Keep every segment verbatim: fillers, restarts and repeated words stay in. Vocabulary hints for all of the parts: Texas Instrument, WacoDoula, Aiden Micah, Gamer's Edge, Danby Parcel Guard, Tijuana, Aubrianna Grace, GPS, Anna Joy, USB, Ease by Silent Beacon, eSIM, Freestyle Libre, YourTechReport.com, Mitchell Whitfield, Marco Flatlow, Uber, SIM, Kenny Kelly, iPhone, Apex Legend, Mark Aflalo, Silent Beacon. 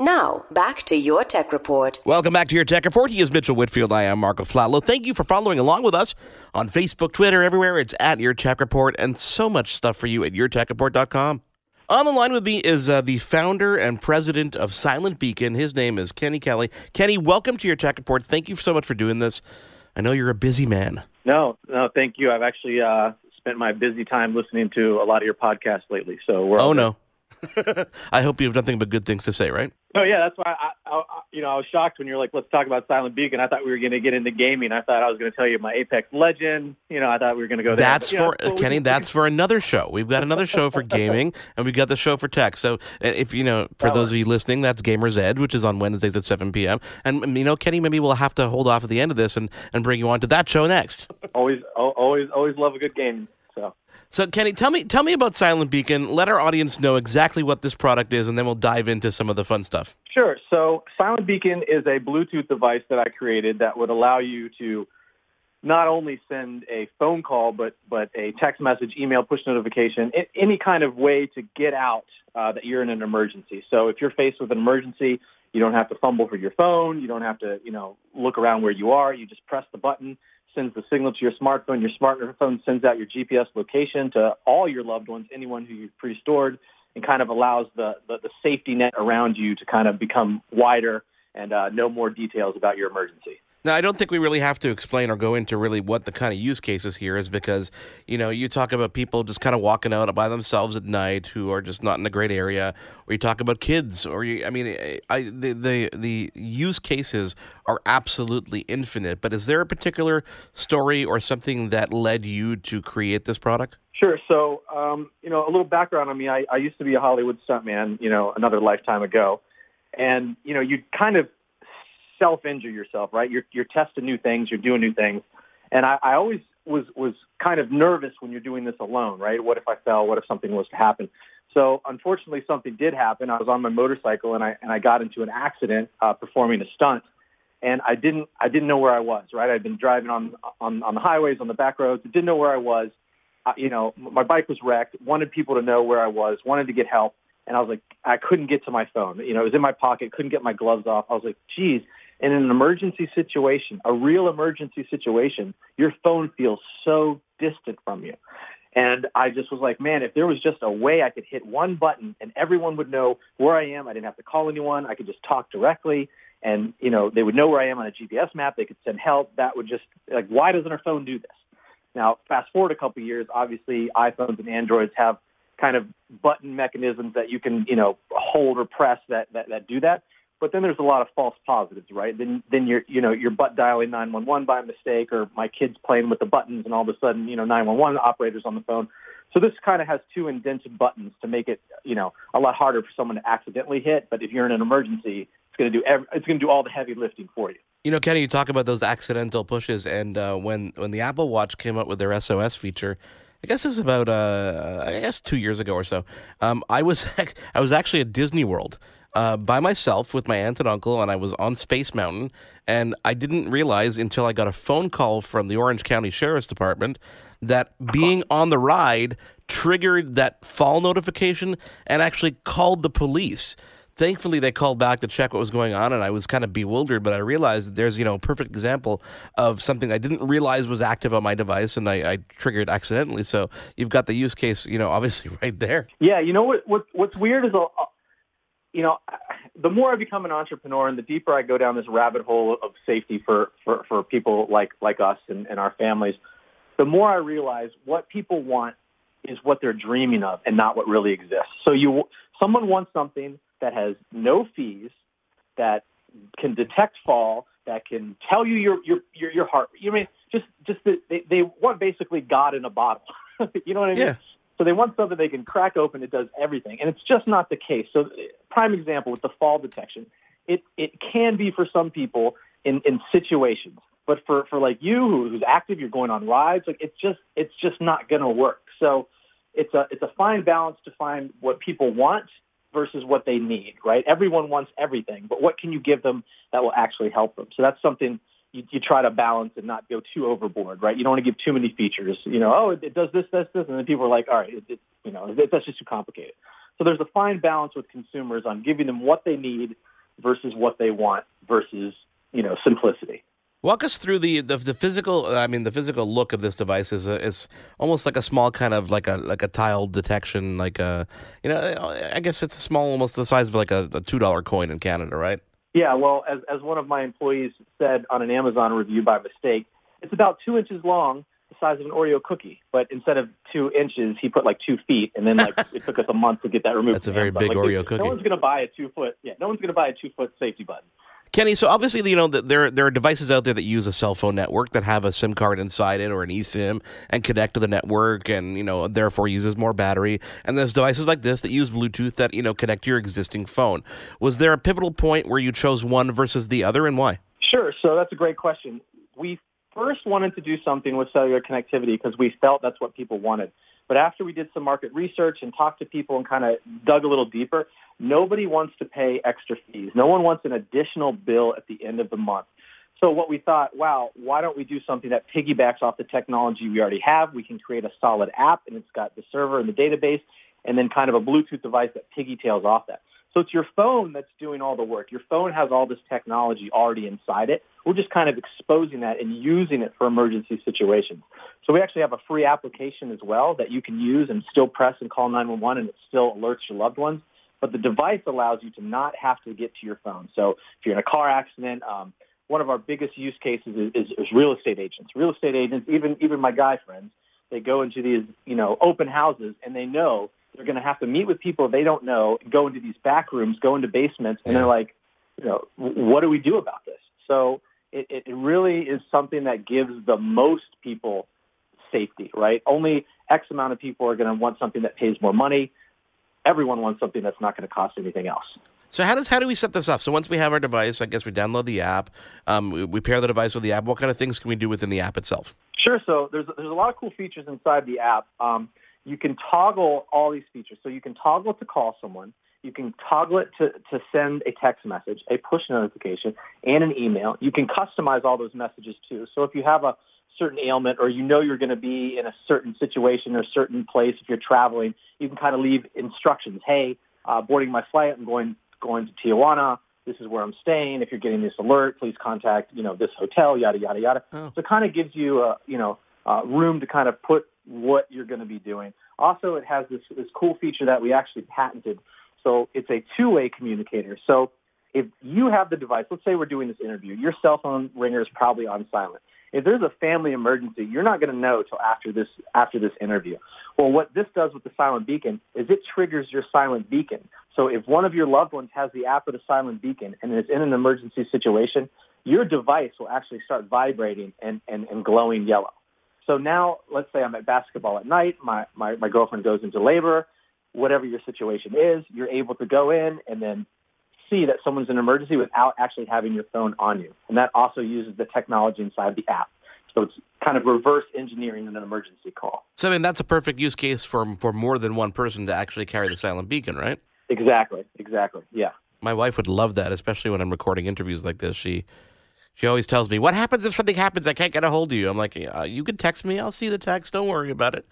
Now, back to Your Tech Report. Welcome back to Your Tech Report. He is Mitchell Whitfield. I am Marco Flatlow. Thank you for following along with us on Facebook, Twitter, everywhere. It's at Your Tech Report, and so much stuff for you at your tech report dot com. On the line with me is uh, the founder and president of Silent Beacon. His name is Kenny Kelly. Kenny, welcome to Your Tech Report. Thank you so much for doing this. I know you're a busy man. No, no, thank you. I've actually uh, spent my busy time listening to a lot of your podcasts lately. So we're oh, no. I hope you have nothing but good things to say, right? Oh, yeah, that's why I, I, you know, I was shocked when you were like, let's talk about Silent Beacon. I thought we were going to get into gaming. I thought I was going to tell you my Apex Legend. You know, I thought we were going to go there. That's but, for, know, Kenny, we- that's for another show. We've got another show for gaming, and we've got the show for tech. So if, you know, for that those works. Of you listening, that's Gamer's Edge, which is on Wednesdays at seven p.m. And, you know, Kenny, maybe we'll have to hold off at the end of this and, and bring you on to that show next. Always, always, always love a good game. So. So, Kenny, tell me tell me about Silent Beacon. Let our audience know exactly what this product is, and then we'll dive into some of the fun stuff. Sure. So, Silent Beacon is a Bluetooth device that I created that would allow you to not only send a phone call, but but a text message, email, push notification, any kind of way to get out uh, that you're in an emergency. So, if you're faced with an emergency, you don't have to fumble for your phone. You don't have to, you know, look around where you are. You just press the button. Sends the signal to your smartphone. Your smartphone sends out your G P S location to all your loved ones, anyone who you've pre-stored, and kind of allows the, the, the safety net around you to kind of become wider and uh, know more details about your emergency. Now, I don't think we really have to explain or go into really what the kind of use cases here is because, you know, you talk about people just kind of walking out by themselves at night who are just not in a great area, or you talk about kids, or you, I mean, I, the, the the use cases are absolutely infinite. But is there a particular story or something that led you to create this product? Sure. So, um, you know, a little background on me. I, I used to be a Hollywood stuntman, you know, another lifetime ago. And, you know, you kind of self-injure yourself, right? You're, you're testing new things, you're doing new things. And I, I always was, was kind of nervous when you're doing this alone, right? What if I fell? What if something was to happen? So unfortunately, something did happen. I was on my motorcycle and I, and I got into an accident uh, performing a stunt. And I didn't, I didn't know where I was, right? I'd been driving on, on, on the highways, on the back roads. I didn't know where I was. Uh, you know, my bike was wrecked, wanted people to know where I was, wanted to get help. And I was like, I couldn't get to my phone. You know, it was in my pocket, couldn't get my gloves off. I was like, geez. And in an emergency situation, a real emergency situation, your phone feels so distant from you. And I just was like, man, if there was just a way I could hit one button and everyone would know where I am, I didn't have to call anyone. I could just talk directly and, you know, they would know where I am on a G P S map. They could send help. That would just, like, why doesn't our phone do this? Now, fast forward a couple of years, obviously iPhones and Androids have kind of button mechanisms that you can, you know, hold or press that, that, that do that. But then there's a lot of false positives, right? Then then you're, you know, you're butt dialing nine one one by mistake, or my kid's playing with the buttons and all of a sudden, you know, nine one one operators on the phone. So this kind of has two indented buttons to make it, you know, a lot harder for someone to accidentally hit. But if you're in an emergency, it's going to do every, it's going to do all the heavy lifting for you. You know, Kenny, you talk about those accidental pushes, and uh, when when the Apple Watch came up with their S O S feature. I guess this is about, uh, I guess, two years ago or so. Um, I was I was actually at Disney World uh, by myself with my aunt and uncle, and I was on Space Mountain. And I didn't realize until I got a phone call from the Orange County Sheriff's Department that being on the ride triggered that fall notification and actually called the police. Thankfully, they called back to check what was going on, and I was kind of bewildered, but I realized that there's, you know, a perfect example of something I didn't realize was active on my device, and I, I triggered accidentally. So you've got the use case, you know, obviously right there. Yeah, you know, what, what what's weird is, you know, the more I become an entrepreneur and the deeper I go down this rabbit hole of safety for, for, for people like, like us and, and our families, the more I realize what people want is what they're dreaming of and not what really exists. So you someone wants something that has no fees, that can detect fall, that can tell you your your your, your heart. You mean just just the, they they want basically God in a bottle. You know what I mean? Yeah. So they want something they can crack open. It does everything, and it's just not the case. So, prime example with the fall detection, it it can be for some people in in situations, but for for like you who, who's active, you're going on rides. Like it's just it's just not going to work. So it's a it's a fine balance to find what people want versus what they need, right? Everyone wants everything, but what can you give them that will actually help them? So that's something you, you try to balance and not go too overboard, right? You don't want to give too many features. You know, oh, it, it does this, this, this, and then people are like, all right, it, it, you know, that's just too complicated. So there's a fine balance with consumers on giving them what they need versus what they want versus, you know, simplicity. Walk us through the, the the physical. I mean, the physical look of this device is a, is almost like a small kind of like a like a tile detection, like a you know. I guess it's a small, almost the size of like a, a two dollar coin in Canada, right? Yeah. Well, as as one of my employees said on an Amazon review by mistake, it's about two inches long, the size of an Oreo cookie. But instead of two inches, he put like two feet, and then like it took us a month to get that removed. That's a very big Oreo cookie. No one's gonna buy a two foot. Yeah, no one's gonna buy a two foot safety button. Kenny, so obviously, you know, there there are devices out there that use a cell phone network that have a SIM card inside it or an eSIM and connect to the network and, you know, therefore uses more battery. And there's devices like this that use Bluetooth that, you know, connect to your existing phone. Was there a pivotal point where you chose one versus the other, and why? Sure. So that's a great question. We first wanted to do something with cellular connectivity because we felt that's what people wanted. But after we did some market research and talked to people and kind of dug a little deeper, nobody wants to pay extra fees. No one wants an additional bill at the end of the month. So what we thought, wow, why don't we do something that piggybacks off the technology we already have? We can create a solid app, and it's got the server and the database, and then kind of a Bluetooth device that piggytails off that. So it's your phone that's doing all the work. Your phone has all this technology already inside it. We're just kind of exposing that and using it for emergency situations. So we actually have a free application as well that you can use and still press and call nine one one, and it still alerts your loved ones. But the device allows you to not have to get to your phone. So if you're in a car accident, um, one of our biggest use cases is, is, is real estate agents. Real estate agents, even even my guy friends, they go into these, you know, open houses, and they know they're going to have to meet with people they don't know, go into these back rooms, go into basements, and yeah. They're like, you know, what do we do about this? So it, it really is something that gives the most people safety, right? Only X amount of people are going to want something that pays more money. Everyone wants something that's not going to cost anything else. So how does how do we set this up? So once we have our device, I guess we download the app. Um, we, we pair the device with the app. What kind of things can we do within the app itself? Sure. So there's there's a lot of cool features inside the app. Um, You can toggle all these features. So you can toggle it to call someone. You can toggle it to, to send a text message, a push notification, and an email. You can customize all those messages too. So if you have a certain ailment, or you know you're going to be in a certain situation or certain place, if you're traveling, you can kind of leave instructions. Hey, uh, boarding my flight, I'm going going to Tijuana. This is where I'm staying. If you're getting this alert, please contact, you know, this hotel, yada, yada, yada. Oh. So it kind of gives you, a, you know, Uh, room to kind of put what you're going to be doing. Also, it has this, this cool feature that we actually patented. So it's a two-way communicator. So if you have the device, let's say we're doing this interview, your cell phone ringer is probably on silent. If there's a family emergency, you're not going to know till after this after this interview. Well, what this does with the Silent Beacon is it triggers your Silent Beacon. So if one of your loved ones has the app of the Silent Beacon and is in an emergency situation, your device will actually start vibrating and, and, and glowing yellow. So now, let's say I'm at basketball at night, my, my, my girlfriend goes into labor, whatever your situation is, you're able to go in and then see that someone's in an emergency without actually having your phone on you. And that also uses the technology inside the app. So it's kind of reverse engineering in an emergency call. So, I mean, that's a perfect use case for, for more than one person to actually carry the Silent Beacon, right? Exactly, exactly, yeah. My wife would love that, especially when I'm recording interviews like this. She... She always tells me, what happens if something happens? I can't get a hold of you. I'm like, yeah, you can text me. I'll see the text. Don't worry about it.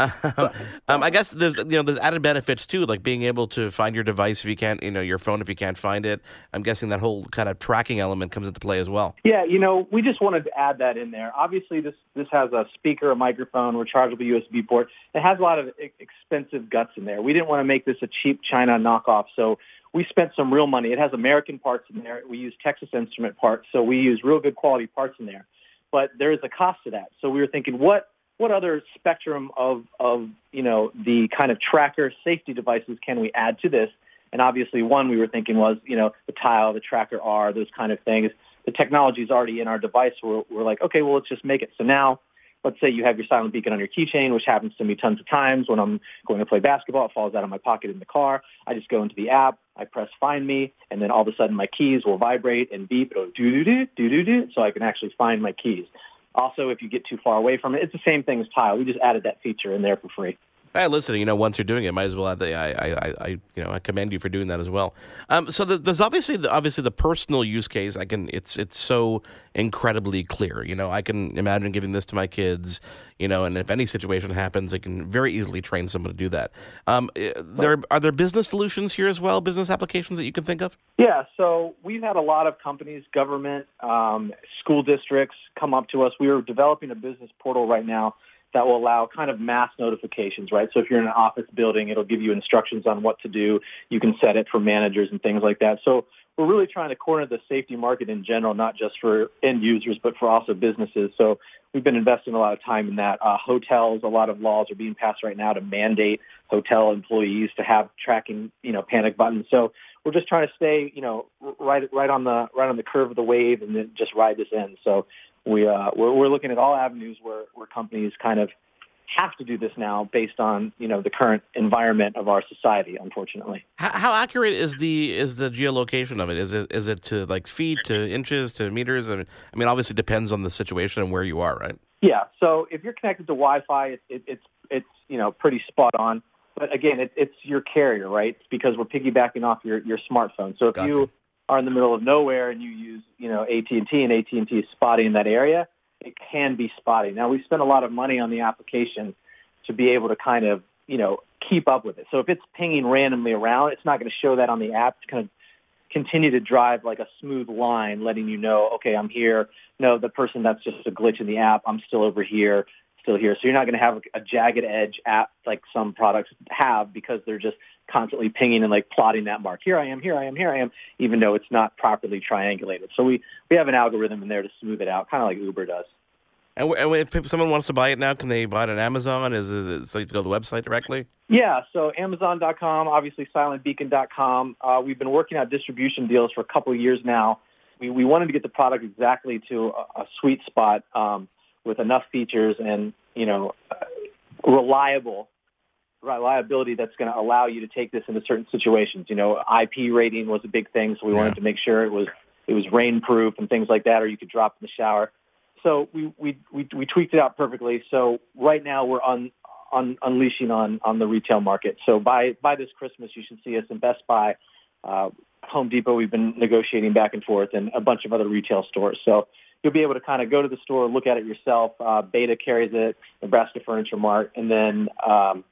um, um, I guess there's, you know, there's added benefits, too, like being able to find your device if you can't, you know, your phone if you can't find it. I'm guessing that whole kind of tracking element comes into play as well. Yeah, you know, we just wanted to add that in there. Obviously, this, this has a speaker, a microphone, rechargeable U S B port. It has a lot of e- expensive guts in there. We didn't want to make this a cheap China knockoff, so we spent some real money. It has American parts in there. We use Texas Instrument parts, so we use real good quality parts in there. But there is a cost to that. So we were thinking, what what other spectrum of, of you know, the kind of tracker safety devices can we add to this? And obviously one we were thinking was, you know, the Tile, the Tracker R, those kind of things. The technology is already in our device. We're, we're like, okay, well, let's just make it. So now let's say you have your Silent Beacon on your keychain, which happens to me tons of times when I'm going to play basketball. It falls out of my pocket in the car. I just go into the app. I press Find Me, and then all of a sudden my keys will vibrate and beep. It'll do-do-do, do-do-do, so I can actually find my keys. Also, if you get too far away from it, it's the same thing as Tile. We just added that feature in there for free. Hey, listen, you know, once you're doing it, might as well add the, I, I, I, you know, I commend you for doing that as well. Um, so the, there's obviously, the, obviously the personal use case. I can, it's, it's so incredibly clear. You know, I can imagine giving this to my kids. You know, and if any situation happens, I can very easily train someone to do that. Um, there are there business solutions here as well, business applications that you can think of? Yeah. So we've had a lot of companies, government, um, school districts come up to us. We are developing a business portal right now that will allow kind of mass notifications, right? So if you're in an office building, it'll give you instructions on what to do. You can set it for managers and things like that. So we're really trying to corner the safety market in general, not just for end users, but for also businesses. So we've been investing a lot of time in that. Uh, hotels, a lot of laws are being passed right now to mandate hotel employees to have tracking, you know, panic buttons. So we're just trying to stay, you know, right, right on the, right on the curve of the wave and then just ride this in. So we, uh, we're, we're looking at all avenues where, where companies kind of have to do this now based on, you know, the current environment of our society, unfortunately. How, how accurate is the is the geolocation of it? Is it is it to like feet, to inches, to meters? I mean, I mean obviously it depends on the situation and where you are, right? Yeah. So if you're connected to Wi-Fi, it, it, it's, it's you know, pretty spot on. But again, it, it's your carrier, right? Because we're piggybacking off your, your smartphone. So if gotcha. you are in the middle of nowhere and you use, you know, A T and T and A T and T is spotty in that area, it can be spotty. Now, we spend a lot of money on the application to be able to kind of, you know, keep up with it. So if it's pinging randomly around, it's not going to show that on the app. It's going to continue to drive like a smooth line, letting you know, okay, I'm here. No, the person, that's just a glitch in the app. I'm still over here, still here. So you're not going to have a jagged edge app like some products have because they're just constantly pinging and like plotting that mark. Here I am, here I am, here I am, even though it's not properly triangulated. So we, we have an algorithm in there to smooth it out, kind of like Uber does. And if someone wants to buy it now, can they buy it on Amazon? Is, is it so you have to go to the website directly? Yeah, so Amazon dot com, obviously Silent Beacon dot com. Uh, we've been working out distribution deals for a couple of years now. We, we wanted to get the product exactly to a, a sweet spot um, with enough features and, you know, reliable reliability that's going to allow you to take this into certain situations. You know, I P rating was a big thing, so we yeah. wanted to make sure it was it was rain-proof and things like that, or you could drop in the shower. So we, we we we tweaked it out perfectly. So right now we're on, on unleashing on, on the retail market. So by by this Christmas, you should see us in Best Buy, uh, Home Depot. We've been negotiating back and forth, and a bunch of other retail stores. So you'll be able to kind of go to the store, look at it yourself. Uh, Beta carries it, Nebraska Furniture Mart, and then um,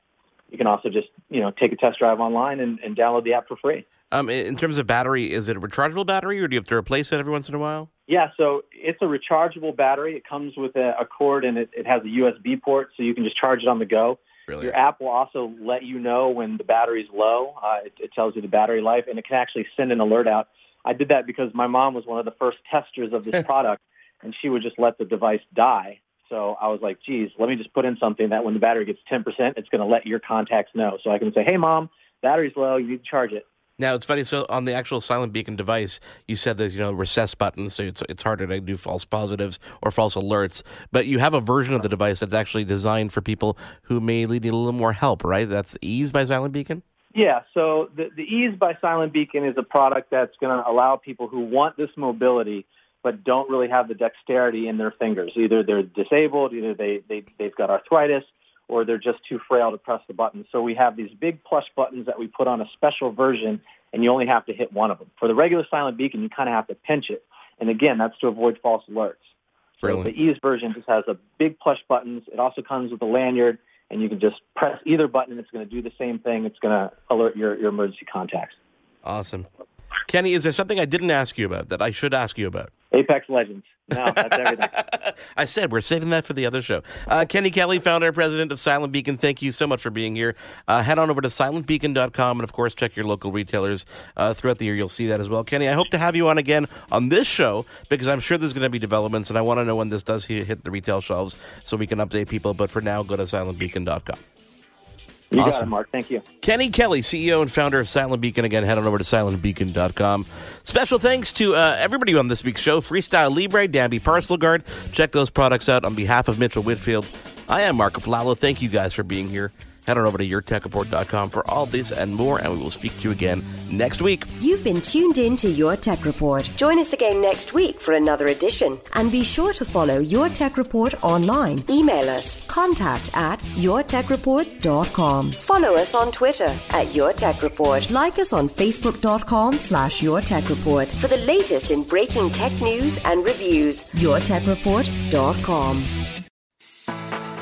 you can also just you know take a test drive online and, and download the app for free. Um, in terms of battery, is it a rechargeable battery, or do you have to replace it every once in a while? Yeah, so it's a rechargeable battery. It comes with a, a cord, and it, it has a U S B port, so you can just charge it on the go. Brilliant. Your app will also let you know when the battery's low. Uh, it, it tells you the battery life, and it can actually send an alert out. I did that because my mom was one of the first testers of this product, and she would just let the device die. So I was like, geez, let me just put in something that when the battery gets ten percent, it's going to let your contacts know. So I can say, hey, Mom, battery's low. You need to charge it. Now, it's funny, so on the actual Silent Beacon device, you said there's, you know, recess buttons, so it's it's harder to do false positives or false alerts, but you have a version of the device that's actually designed for people who may need a little more help, right? That's Ease by Silent Beacon? Yeah, so the, the Ease by Silent Beacon is a product that's going to allow people who want this mobility but don't really have the dexterity in their fingers. Either they're disabled, either they, they, they've got arthritis, or they're just too frail to press the button. So we have these big plush buttons that we put on a special version, and you only have to hit one of them. For the regular Silent Beacon, you kind of have to pinch it. And again, that's to avoid false alerts. Brilliant. So the Ease version just has a big plush buttons. It also comes with a lanyard, and you can just press either button, and it's going to do the same thing. It's going to alert your, your emergency contacts. Awesome. Kenny, is there something I didn't ask you about that I should ask you about? Apex Legends. No, that's everything. I said we're saving that for the other show. Uh, Kenny Kelly, founder and president of Silent Beacon, thank you so much for being here. Uh, head on over to silent beacon dot com and, of course, check your local retailers uh, throughout the year. You'll see that as well. Kenny, I hope to have you on again on this show because I'm sure there's going to be developments, and I want to know when this does hit the retail shelves so we can update people. But for now, go to silent beacon dot com. You awesome. got it, Mark. Thank you. Kenny Kelly, C E O and founder of Silent Beacon. Again, head on over to silent beacon dot com. Special thanks to uh, everybody on this week's show, Freestyle Libre, Danby Parcel Guard. Check those products out on behalf of Mitchell Whitfield. I am Mark Aflalo. Thank you guys for being here. Head on over to your tech report dot com for all this and more, and we will speak to you again next week. You've been tuned in to Your Tech Report. Join us again next week for another edition. And be sure to follow Your Tech Report online. Email us, contact at your tech report dot com. Follow us on Twitter at Your Tech Report. Like us on facebook.com slash Your Tech Report for the latest in breaking tech news and reviews. your tech report dot com.